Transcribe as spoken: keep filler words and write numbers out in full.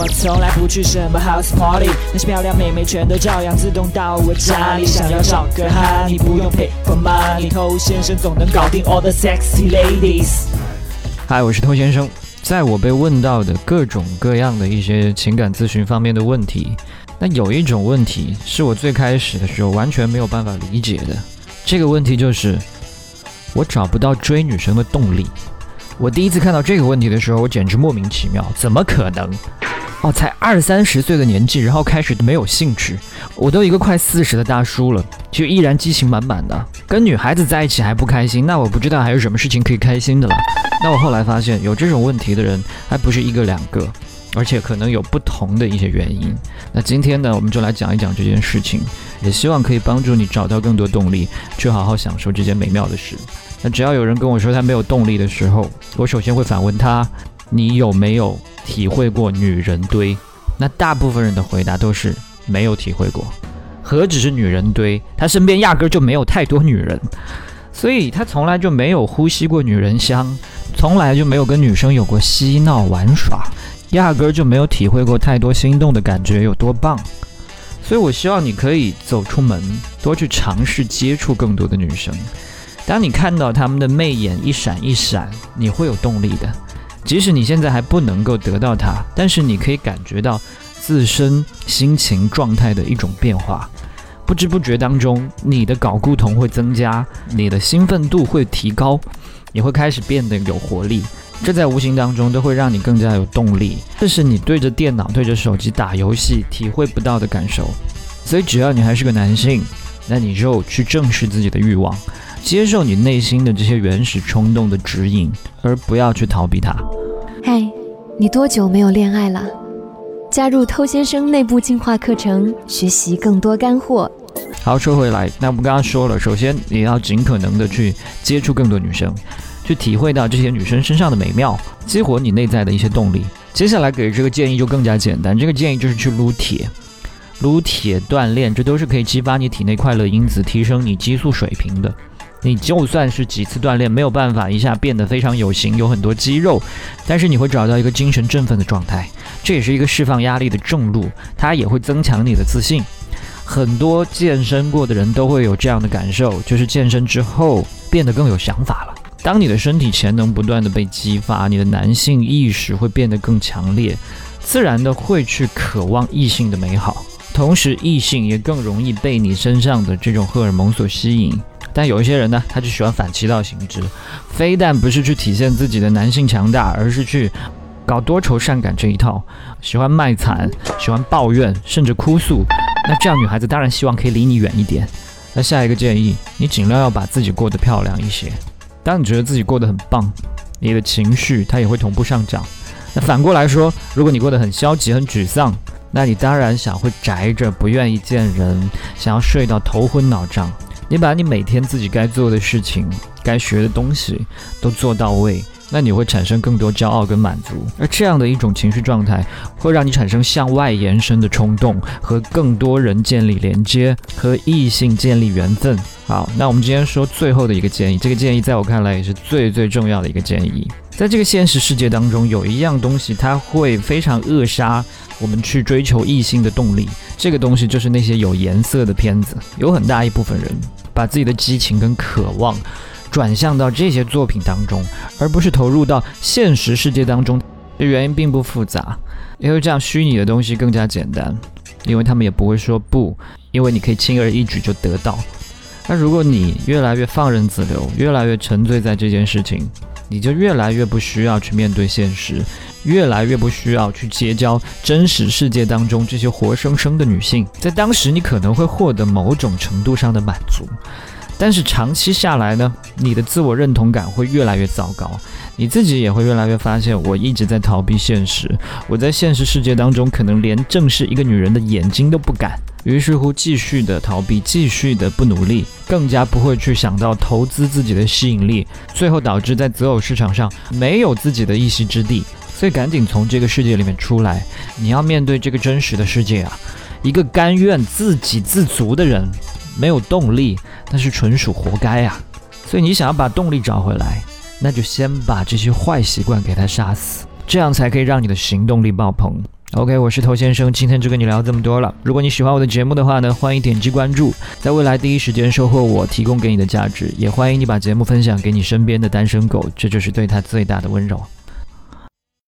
我从来不去什么 house party， 那些漂亮妹妹全都照样自动到我家里。想要找个哈，你不用 pay for money， 偷先生总能搞定 all the sexy ladies。 嗨，我是偷先生。在我被问到的各种各样的一些情感咨询方面的问题，那有一种问题是我最开始的时候完全没有办法理解的。这个问题就是我找不到追女生的动力。我第一次看到这个问题的时候，我简直莫名其妙，怎么可能哦，才二三十岁的年纪，然后开始没有兴趣。我都一个快四十的大叔了，就依然激情满满的，跟女孩子在一起还不开心，那我不知道还有什么事情可以开心的了。那我后来发现，有这种问题的人还不是一个两个，而且可能有不同的一些原因。那今天呢，我们就来讲一讲这件事情，也希望可以帮助你找到更多动力，去好好享受这件美妙的事。那只要有人跟我说他没有动力的时候，我首先会反问他，你有没有体会过女人堆？那大部分人的回答都是没有体会过。何止是女人堆，他身边压根就没有太多女人，所以他从来就没有呼吸过女人香，从来就没有跟女生有过嬉闹玩耍，压根就没有体会过太多心动的感觉有多棒。所以我希望你可以走出门，多去尝试接触更多的女生。当你看到她们的媚眼一闪一闪，你会有动力的。即使你现在还不能够得到它，但是你可以感觉到自身心情状态的一种变化。不知不觉当中，你的睾固酮会增加，你的兴奋度会提高，你会开始变得有活力。这在无形当中都会让你更加有动力，这是你对着电脑、对着手机打游戏体会不到的感受。所以只要你还是个男性，那你就去正视自己的欲望，接受你内心的这些原始冲动的指引，而不要去逃避它。嗨，你多久没有恋爱了？加入偷先生内部进化课程，学习更多干货。好，说回来，那我们刚刚说了，首先你要尽可能的去接触更多女生，去体会到这些女生身上的美妙，激活你内在的一些动力。接下来给这个建议就更加简单，这个建议就是去撸铁。撸铁锻炼，这都是可以激发你体内快乐因子，提升你激素水平的。你就算是几次锻炼没有办法一下变得非常有型，有很多肌肉，但是你会找到一个精神振奋的状态，这也是一个释放压力的正路，它也会增强你的自信。很多健身过的人都会有这样的感受，就是健身之后变得更有想法了。当你的身体潜能不断的被激发，你的男性意识会变得更强烈，自然的会去渴望异性的美好，同时异性也更容易被你身上的这种荷尔蒙所吸引。但有一些人呢，他就喜欢反其道行之，非但不是去体现自己的男性强大，而是去搞多愁善感这一套，喜欢卖惨，喜欢抱怨，甚至哭诉。那这样女孩子当然希望可以离你远一点。那下一个建议，你尽量要把自己过得漂亮一些。当你觉得自己过得很棒，你的情绪它也会同步上涨。那反过来说，如果你过得很消极、很沮丧，那你当然想会宅着，不愿意见人，想要睡到头昏脑胀。你把你每天自己该做的事情，该学的东西都做到位，那你会产生更多骄傲跟满足。而这样的一种情绪状态会让你产生向外延伸的冲动，和更多人建立连接，和异性建立缘分。好，那我们今天说最后的一个建议，这个建议在我看来也是最最重要的一个建议。在这个现实世界当中，有一样东西它会非常扼杀我们去追求异性的动力，这个东西就是那些有颜色的片子。有很大一部分人把自己的激情跟渴望转向到这些作品当中，而不是投入到现实世界当中。这原因并不复杂，因为这样虚拟的东西更加简单，因为他们也不会说不，因为你可以轻而易举就得到。那如果你越来越放任自流，越来越沉醉在这件事情，你就越来越不需要去面对现实，越来越不需要去结交真实世界当中这些活生生的女性。在当时你可能会获得某种程度上的满足，但是长期下来呢，你的自我认同感会越来越糟糕，你自己也会越来越发现，我一直在逃避现实，我在现实世界当中可能连正视一个女人的眼睛都不敢，于是乎继续的逃避，继续的不努力，更加不会去想到投资自己的吸引力，最后导致在择偶市场上没有自己的一席之地。所以赶紧从这个世界里面出来，你要面对这个真实的世界啊！一个甘愿自给自足的人，没有动力，那是纯属活该啊！所以你想要把动力找回来，那就先把这些坏习惯给它杀死，这样才可以让你的行动力爆棚， OK， 我是头先生，今天就跟你聊这么多了。如果你喜欢我的节目的话呢，欢迎点击关注，在未来第一时间收获我提供给你的价值，也欢迎你把节目分享给你身边的单身狗，这就是对他最大的温柔。